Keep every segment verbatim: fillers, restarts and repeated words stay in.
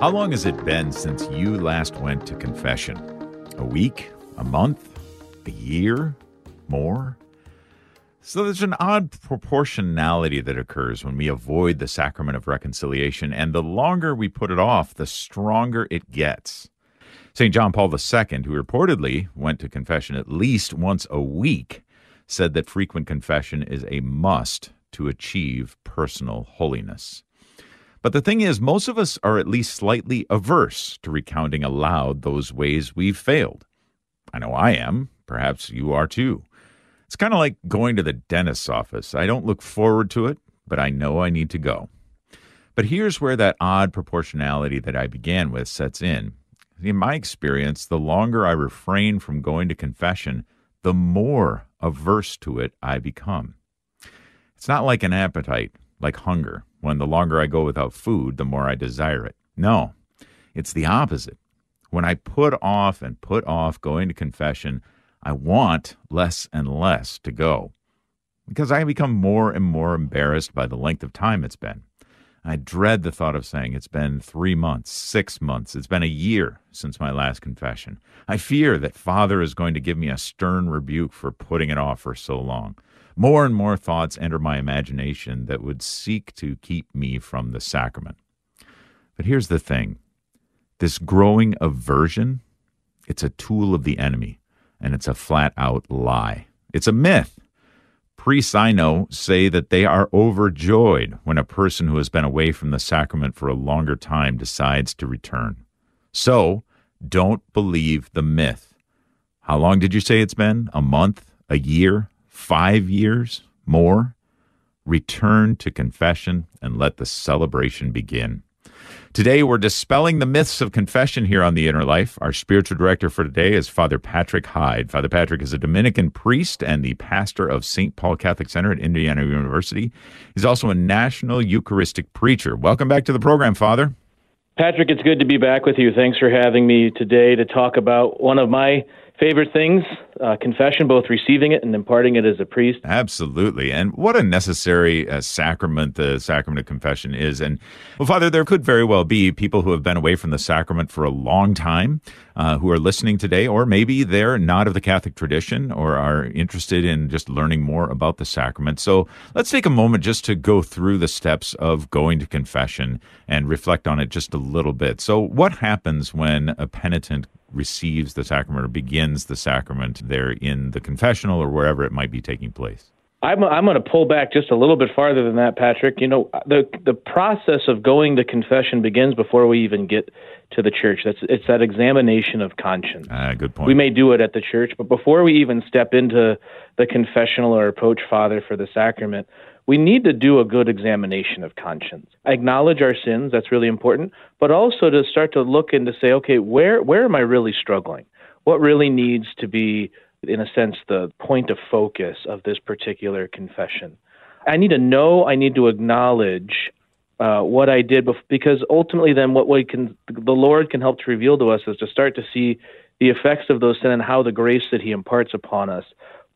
How long has it been since you last went to confession? A week? A month? A year? More? So there's an odd proportionality that occurs when we avoid the sacrament of reconciliation, and the longer we put it off, the stronger it gets. Saint John Paul the Second, who reportedly went to confession at least once a week, said that frequent confession is a must to achieve personal holiness. But the thing is, most of us are at least slightly averse to recounting aloud those ways we've failed. I know I am. Perhaps you are too. It's kind of like going to the dentist's office. I don't look forward to it, but I know I need to go. But here's where that odd proportionality that I began with sets in. In my experience, the longer I refrain from going to confession, the more averse to it I become. It's not like an appetite, like hunger. When the longer I go without food, the more I desire it. No, it's the opposite. When I put off and put off going to confession, I want less and less to go because I become more and more embarrassed by the length of time it's been. I dread the thought of saying it's been three months, six months, it's been a year since my last confession. I fear that Father is going to give me a stern rebuke for putting it off for so long. More and more thoughts enter my imagination that would seek to keep me from the sacrament. But here's the thing. This growing aversion, it's a tool of the enemy, and it's a flat-out lie. It's a myth. Priests I know say that they are overjoyed when a person who has been away from the sacrament for a longer time decides to return. So, don't believe the myth. How long did you say it's been? A month? A year? Five years, more? Return to confession and let the celebration begin. Today, we're dispelling the myths of confession here on The Inner Life. Our spiritual director for today is Father Patrick Hyde. Father Patrick is a Dominican priest and the pastor of Saint Paul Catholic Center at Indiana University. He's also a national Eucharistic preacher. Welcome back to the program, Father. Patrick, it's good to be back with you. Thanks for having me today to talk about one of my favorite things, uh, confession, both receiving it and imparting it as a priest. Absolutely. And what a necessary uh, sacrament the sacrament of confession is. And, well, Father, there could very well be people who have been away from the sacrament for a long time uh, who are listening today, or maybe they're not of the Catholic tradition or are interested in just learning more about the sacrament. So let's take a moment just to go through the steps of going to confession and reflect on it just a little bit. So what happens when a penitent receives the sacrament or begins the sacrament there in the confessional or wherever it might be taking place? I'm, I'm going to pull back just a little bit farther than that, Patrick. You know, the the process of going to confession begins before we even get to the church. That's It's that examination of conscience. Ah, good point. We may do it at the church, but before we even step into the confessional or approach Father for the sacrament, we need to do a good examination of conscience. Acknowledge our sins, that's really important, but also to start to look and to say, okay, where where am I really struggling? What really needs to be, in a sense, the point of focus of this particular confession? I need to know, I need to acknowledge uh, what I did, bef- because ultimately then what we can, the Lord can help to reveal to us is to start to see the effects of those sins and how the grace that he imparts upon us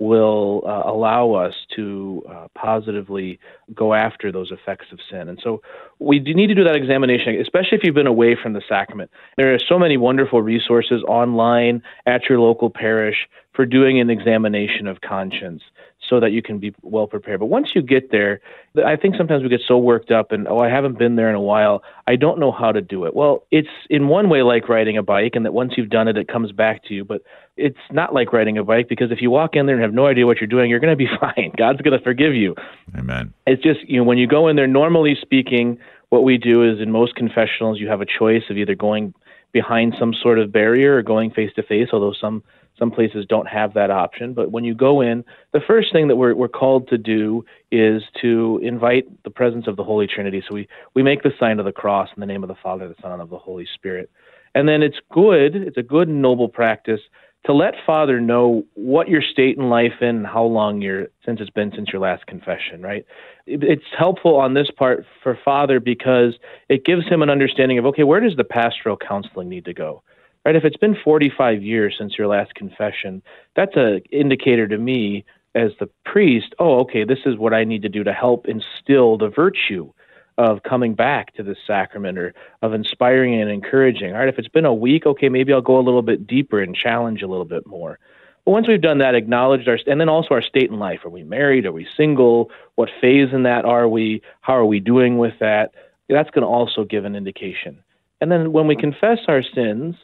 will uh, allow us to uh, positively go after those effects of sin. And so we do need to do that examination, especially if you've been away from the sacrament. There are so many wonderful resources online at your local parish for doing an examination of conscience so that you can be well prepared. But once you get there, I think sometimes we get so worked up and, oh, I haven't been there in a while. I don't know how to do it. Well, it's in one way like riding a bike, and that once you've done it, it comes back to you. But it's not like riding a bike, because if you walk in there and have no idea what you're doing, you're going to be fine. God's going to forgive you. Amen. It's just, you know, when you go in there, normally speaking, what we do is in most confessionals, you have a choice of either going behind some sort of barrier or going face-to-face, although some Some places don't have that option. But when you go in, the first thing that we're, we're called to do is to invite the presence of the Holy Trinity. So we, we make the sign of the cross in the name of the Father, the Son, and of the Holy Spirit. And then it's good, it's a good and noble practice to let Father know what your state in life in and how long you're, since it's been since your last confession, right? It, it's helpful on this part for Father because it gives him an understanding of, okay, where does the pastoral counseling need to go? Right, if it's been forty-five years since your last confession, that's an indicator to me as the priest, oh, okay, this is what I need to do to help instill the virtue of coming back to this sacrament, or of inspiring and encouraging. All right, if it's been a week, okay, maybe I'll go a little bit deeper and challenge a little bit more. But once we've done that, acknowledged our, and then also our state in life. Are we married? Are we single? What phase in that are we? How are we doing with that? That's going to also give an indication. And then when we confess our sins,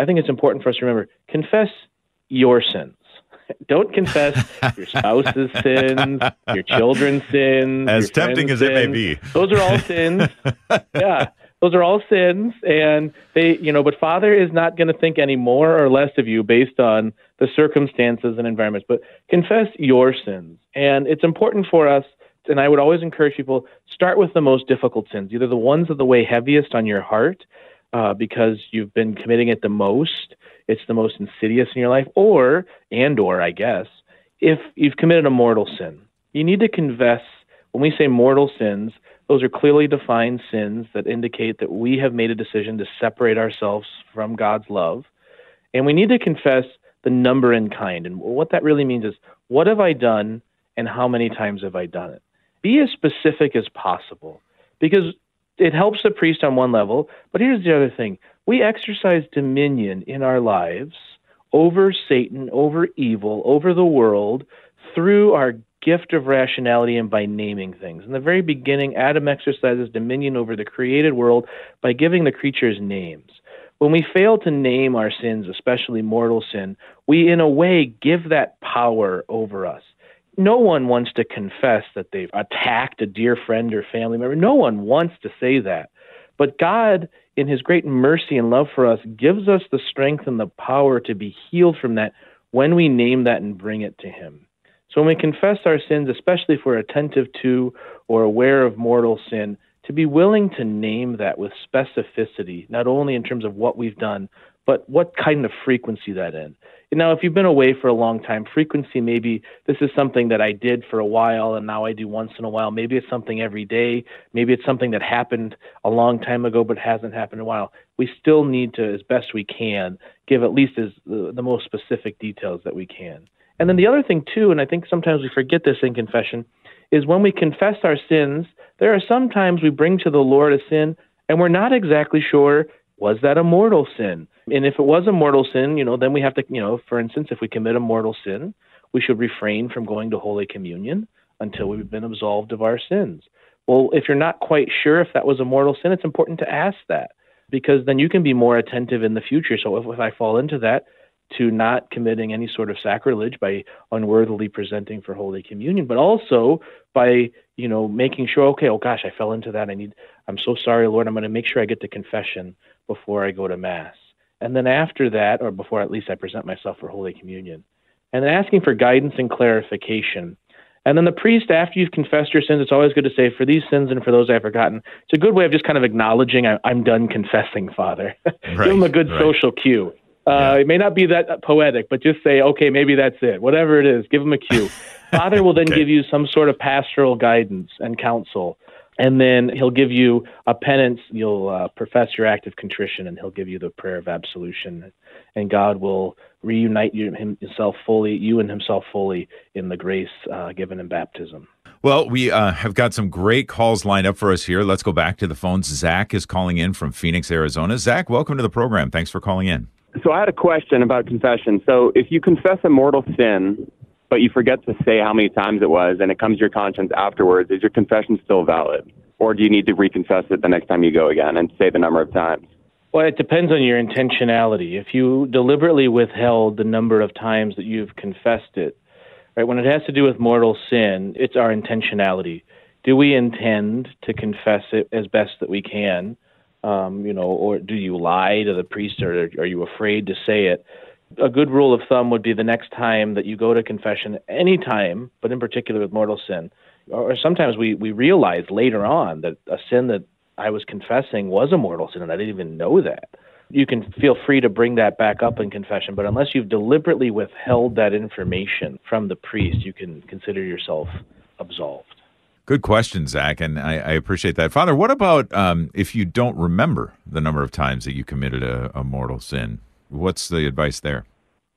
I think it's important for us to remember, confess your sins. Don't confess your spouse's sins, your children's sins. As tempting as it may be. Those are all sins. Yeah, those are all sins. And they, you know, but Father is not going to think any more or less of you based on the circumstances and environments. But confess your sins. And it's important for us, and I would always encourage people, start with the most difficult sins, either the ones that weigh heaviest on your heart, uh, because you've been committing it the most. It's the most insidious in your life, or, and or, I guess, if you've committed a mortal sin. You need to confess, when we say mortal sins, those are clearly defined sins that indicate that we have made a decision to separate ourselves from God's love. And we need to confess the number and kind. And what that really means is, what have I done and how many times have I done it? Be as specific as possible, because it helps the priest on one level, but here's the other thing. We exercise dominion in our lives over Satan, over evil, over the world, through our gift of rationality and by naming things. In the very beginning, Adam exercises dominion over the created world by giving the creatures names. When we fail to name our sins, especially mortal sin, we in a way give that power over us. No one wants to confess that they've attacked a dear friend or family member. No one wants to say that. But God, in his great mercy and love for us, gives us the strength and the power to be healed from that when we name that and bring it to him. So when we confess our sins, especially if we're attentive to or aware of mortal sin, to be willing to name that with specificity, not only in terms of what we've done, but what kind of frequency that in. And now, if you've been away for a long time, frequency, maybe this is something that I did for a while and now I do once in a while. Maybe it's something every day. Maybe it's something that happened a long time ago but hasn't happened in a while. We still need to, as best we can, give at least as the, the most specific details that we can. And then the other thing too, and I think sometimes we forget this in confession, is when we confess our sins, there are some times we bring to the Lord a sin and we're not exactly sure, was that a mortal sin? And if it was a mortal sin, you know, then we have to, you know, for instance, if we commit a mortal sin, we should refrain from going to Holy Communion until we've been absolved of our sins. Well, if you're not quite sure if that was a mortal sin, it's important to ask that, because then you can be more attentive in the future. So if, if I fall into that, to not committing any sort of sacrilege by unworthily presenting for Holy Communion, but also by, you know, making sure, okay, oh gosh, I fell into that. I need, I'm so sorry, Lord, I'm going to make sure I get to confession before I go to Mass. And then after that, or before at least I present myself for Holy Communion. And then asking for guidance and clarification. And then the priest, after you've confessed your sins, it's always good to say, for these sins and for those I've forgotten. It's a good way of just kind of acknowledging, I, I'm done confessing, Father. Right, give him a good right. social cue. Uh, yeah. It may not be that poetic, but just say, okay, maybe that's it. Whatever it is, give him a cue. Father will then okay. give you some sort of pastoral guidance and counsel. And then he'll give you a penance. You'll uh, profess your act of contrition, and he'll give you the prayer of absolution. And God will reunite you himself fully, you and himself fully, in the grace uh, given in baptism. Well, we uh, have got some great calls lined up for us here. Let's go back to the phones. Zach is calling in from Phoenix, Arizona. Zach, welcome to the program. Thanks for calling in. So I had a question about confession. So if you confess a mortal sin, but you forget to say how many times it was, and it comes to your conscience afterwards, is your confession still valid? Or do you need to reconfess it the next time you go again and say the number of times? Well, it depends on your intentionality. If you deliberately withheld the number of times that you've confessed it, right? When it has to do with mortal sin, it's our intentionality. Do we intend to confess it as best that we can? Um, you know, or do you lie to the priest, or are you afraid to say it? A good rule of thumb would be the next time that you go to confession, any time, but in particular with mortal sin, or sometimes we, we realize later on that a sin that I was confessing was a mortal sin, and I didn't even know that. You can feel free to bring that back up in confession, but unless you've deliberately withheld that information from the priest, you can consider yourself absolved. Good question, Zach, and I, I appreciate that. Father, what about um, if you don't remember the number of times that you committed a, a mortal sin? What's the advice there?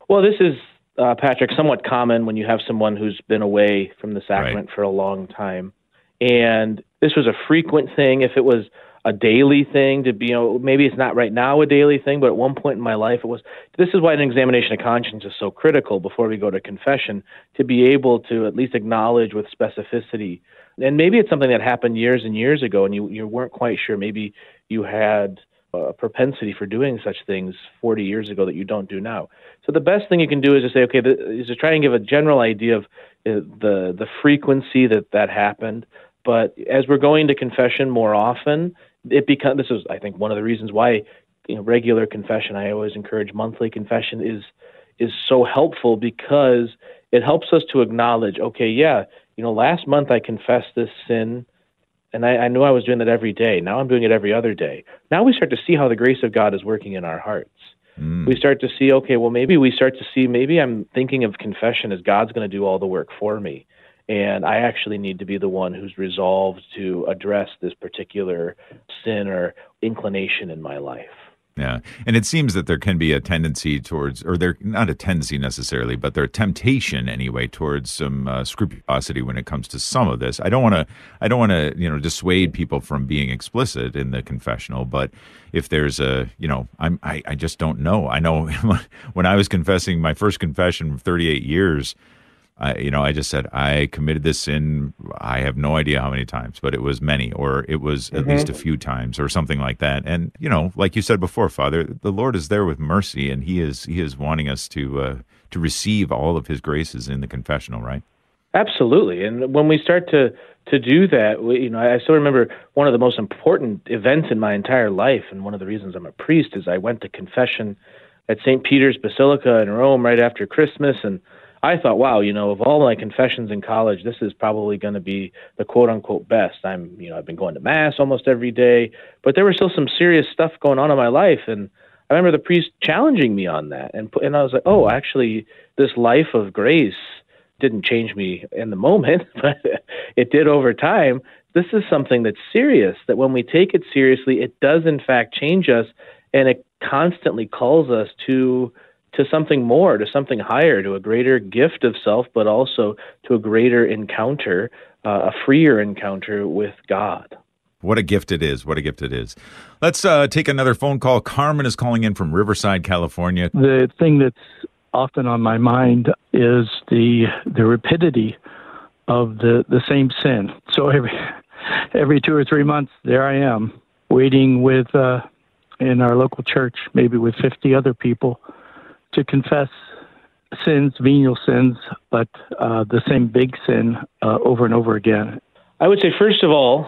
Well, this is, uh, Patrick, somewhat common when you have someone who's been away from the sacrament right. for a long time. And this was a frequent thing. If it was a daily thing to be, you know, maybe it's not right now a daily thing, but at one point in my life it was. This is why an examination of conscience is so critical before we go to confession, to be able to at least acknowledge with specificity. And maybe it's something that happened years and years ago and you, you weren't quite sure. Maybe you had a propensity for doing such things forty years ago that you don't do now. So the best thing you can do is to say, okay, the, is to try and give a general idea of uh, the the frequency that that happened. But as we're going to confession more often, it becomes, this is, I think, one of the reasons why, you know, regular confession, I always encourage monthly confession, is is so helpful, because it helps us to acknowledge, okay, yeah, you know, last month I confessed this sin, and I, I knew I was doing that every day. Now I'm doing it every other day. Now we start to see how the grace of God is working in our hearts. Mm. We start to see, okay, well, maybe we start to see, maybe I'm thinking of confession as God's going to do all the work for me. And I actually need to be the one who's resolved to address this particular sin or inclination in my life. Yeah. And it seems that there can be a tendency towards, or there not a tendency necessarily, but there's temptation anyway towards some uh, scrupulosity when it comes to some of this. I don't want to, I don't want to, you know, dissuade people from being explicit in the confessional, but if there's a, you know, I'm, I, I just don't know. I know when I was confessing my first confession of thirty-eight years, I, you know, I just said, I committed this sin, I have no idea how many times, but it was many, or it was at mm-hmm. least a few times, or something like that. And, you know, like you said before, Father, the Lord is there with mercy, and he is he is wanting us to uh, to receive all of his graces in the confessional, right? Absolutely. And when we start to, to do that, we, you know, I still remember one of the most important events in my entire life, and one of the reasons I'm a priest, is I went to confession at Saint Peter's Basilica in Rome right after Christmas, and I thought, wow, you know, of all my confessions in college, this is probably going to be the quote-unquote best. I'm, you know, I've been going to Mass almost every day, but there was still some serious stuff going on in my life, and I remember the priest challenging me on that, and and I was like, oh, actually, this life of grace didn't change me in the moment, but it did over time. This is something that's serious, that when we take it seriously, it does in fact change us, and it constantly calls us to to something more, to something higher, to a greater gift of self, but also to a greater encounter, uh, a freer encounter with God. What a gift it is. What a gift it is. Let's uh, take another phone call. Carmen is calling in from Riverside, California. The thing that's often on my mind is the the rapidity of the, the same sin. So every, every two or three months, there I am, waiting with uh, in our local church, maybe with fifty other people, to confess sins, venial sins, but uh, the same big sin uh, over and over again. I would say, first of all,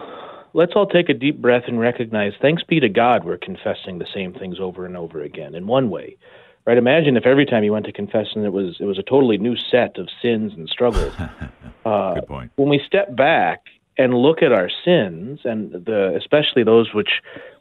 let's all take a deep breath and recognize, thanks be to God, we're confessing the same things over and over again in one way. Right? Imagine if every time you went to confession, it was it was a totally new set of sins and struggles. uh, Good point. When we step back and look at our sins, and the especially those which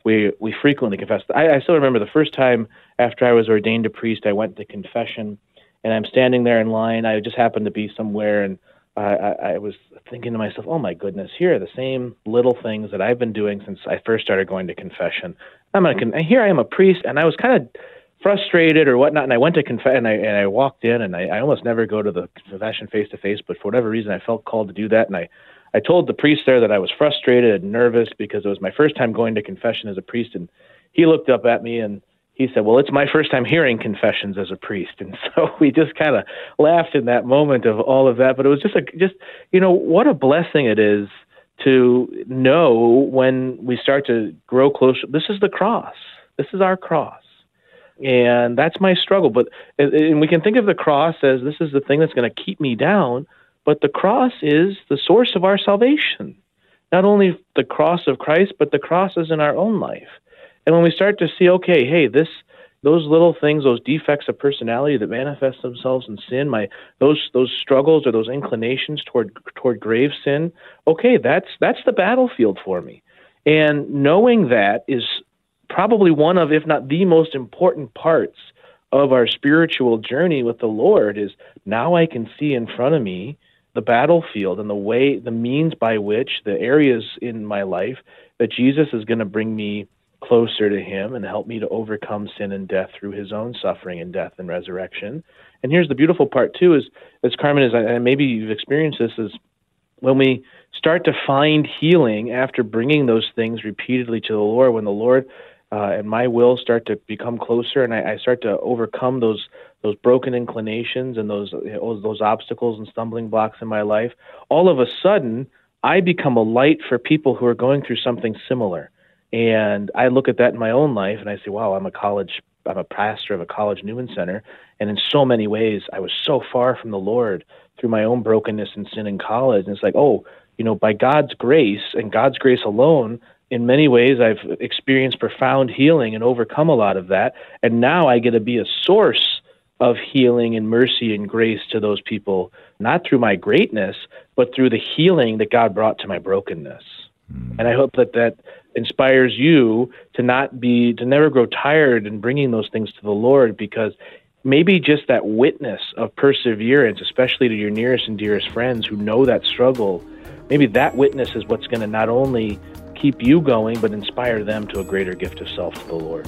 we we frequently confess. I, I still remember the first time after I was ordained a priest, I went to confession, and I'm standing there in line. I just happened to be somewhere, and uh, I, I was thinking to myself, oh my goodness, here are the same little things that I've been doing since I first started going to confession. I'm gonna con- Here I am, a priest, and I was kind of frustrated or whatnot, and I went to confess, and I and I walked in, and I, I almost never go to the confession face-to-face, but for whatever reason, I felt called to do that, and I I told the priest there that I was frustrated and nervous because it was my first time going to confession as a priest, and he looked up at me and he said, well, it's my first time hearing confessions as a priest. And so we just kind of laughed in that moment of all of that, but it was just, a, just you know, what a blessing it is to know when we start to grow closer. This is the cross. This is our cross. And that's my struggle. But and we can think of the cross as this is the thing that's going to keep me down, but the cross is the source of our salvation. Not only the cross of Christ, but the crosses in our own life. And when we start to see, okay, hey, this, those little things, those defects of personality that manifest themselves in sin, my those those struggles or those inclinations toward toward grave sin, okay, that's that's the battlefield for me. And knowing that is probably one of, if not the most important parts of our spiritual journey with the Lord, is now I can see in front of me the battlefield and the way, the means by which, the areas in my life that Jesus is going to bring me closer to him and help me to overcome sin and death through his own suffering and death and resurrection. And here's the beautiful part too, is, as Carmen is, and maybe you've experienced this, is when we start to find healing after bringing those things repeatedly to the Lord. When the Lord uh, and my will start to become closer, and I, I start to overcome those those broken inclinations and those you know, those obstacles and stumbling blocks in my life, all of a sudden I become a light for people who are going through something similar. And I look at that in my own life, and I say, wow, I'm a college, I'm a pastor of a college Newman Center, and in so many ways I was so far from the Lord through my own brokenness and sin in college. And it's like, oh, you know, by God's grace and God's grace alone, in many ways I've experienced profound healing and overcome a lot of that. And now I get to be a source of healing and mercy and grace to those people, not through my greatness, but through the healing that God brought to my brokenness. And I hope that that inspires you to not be, to never grow tired in bringing those things to the Lord, because maybe just that witness of perseverance, especially to your nearest and dearest friends who know that struggle, maybe that witness is what's going to not only keep you going, but inspire them to a greater gift of self to the Lord.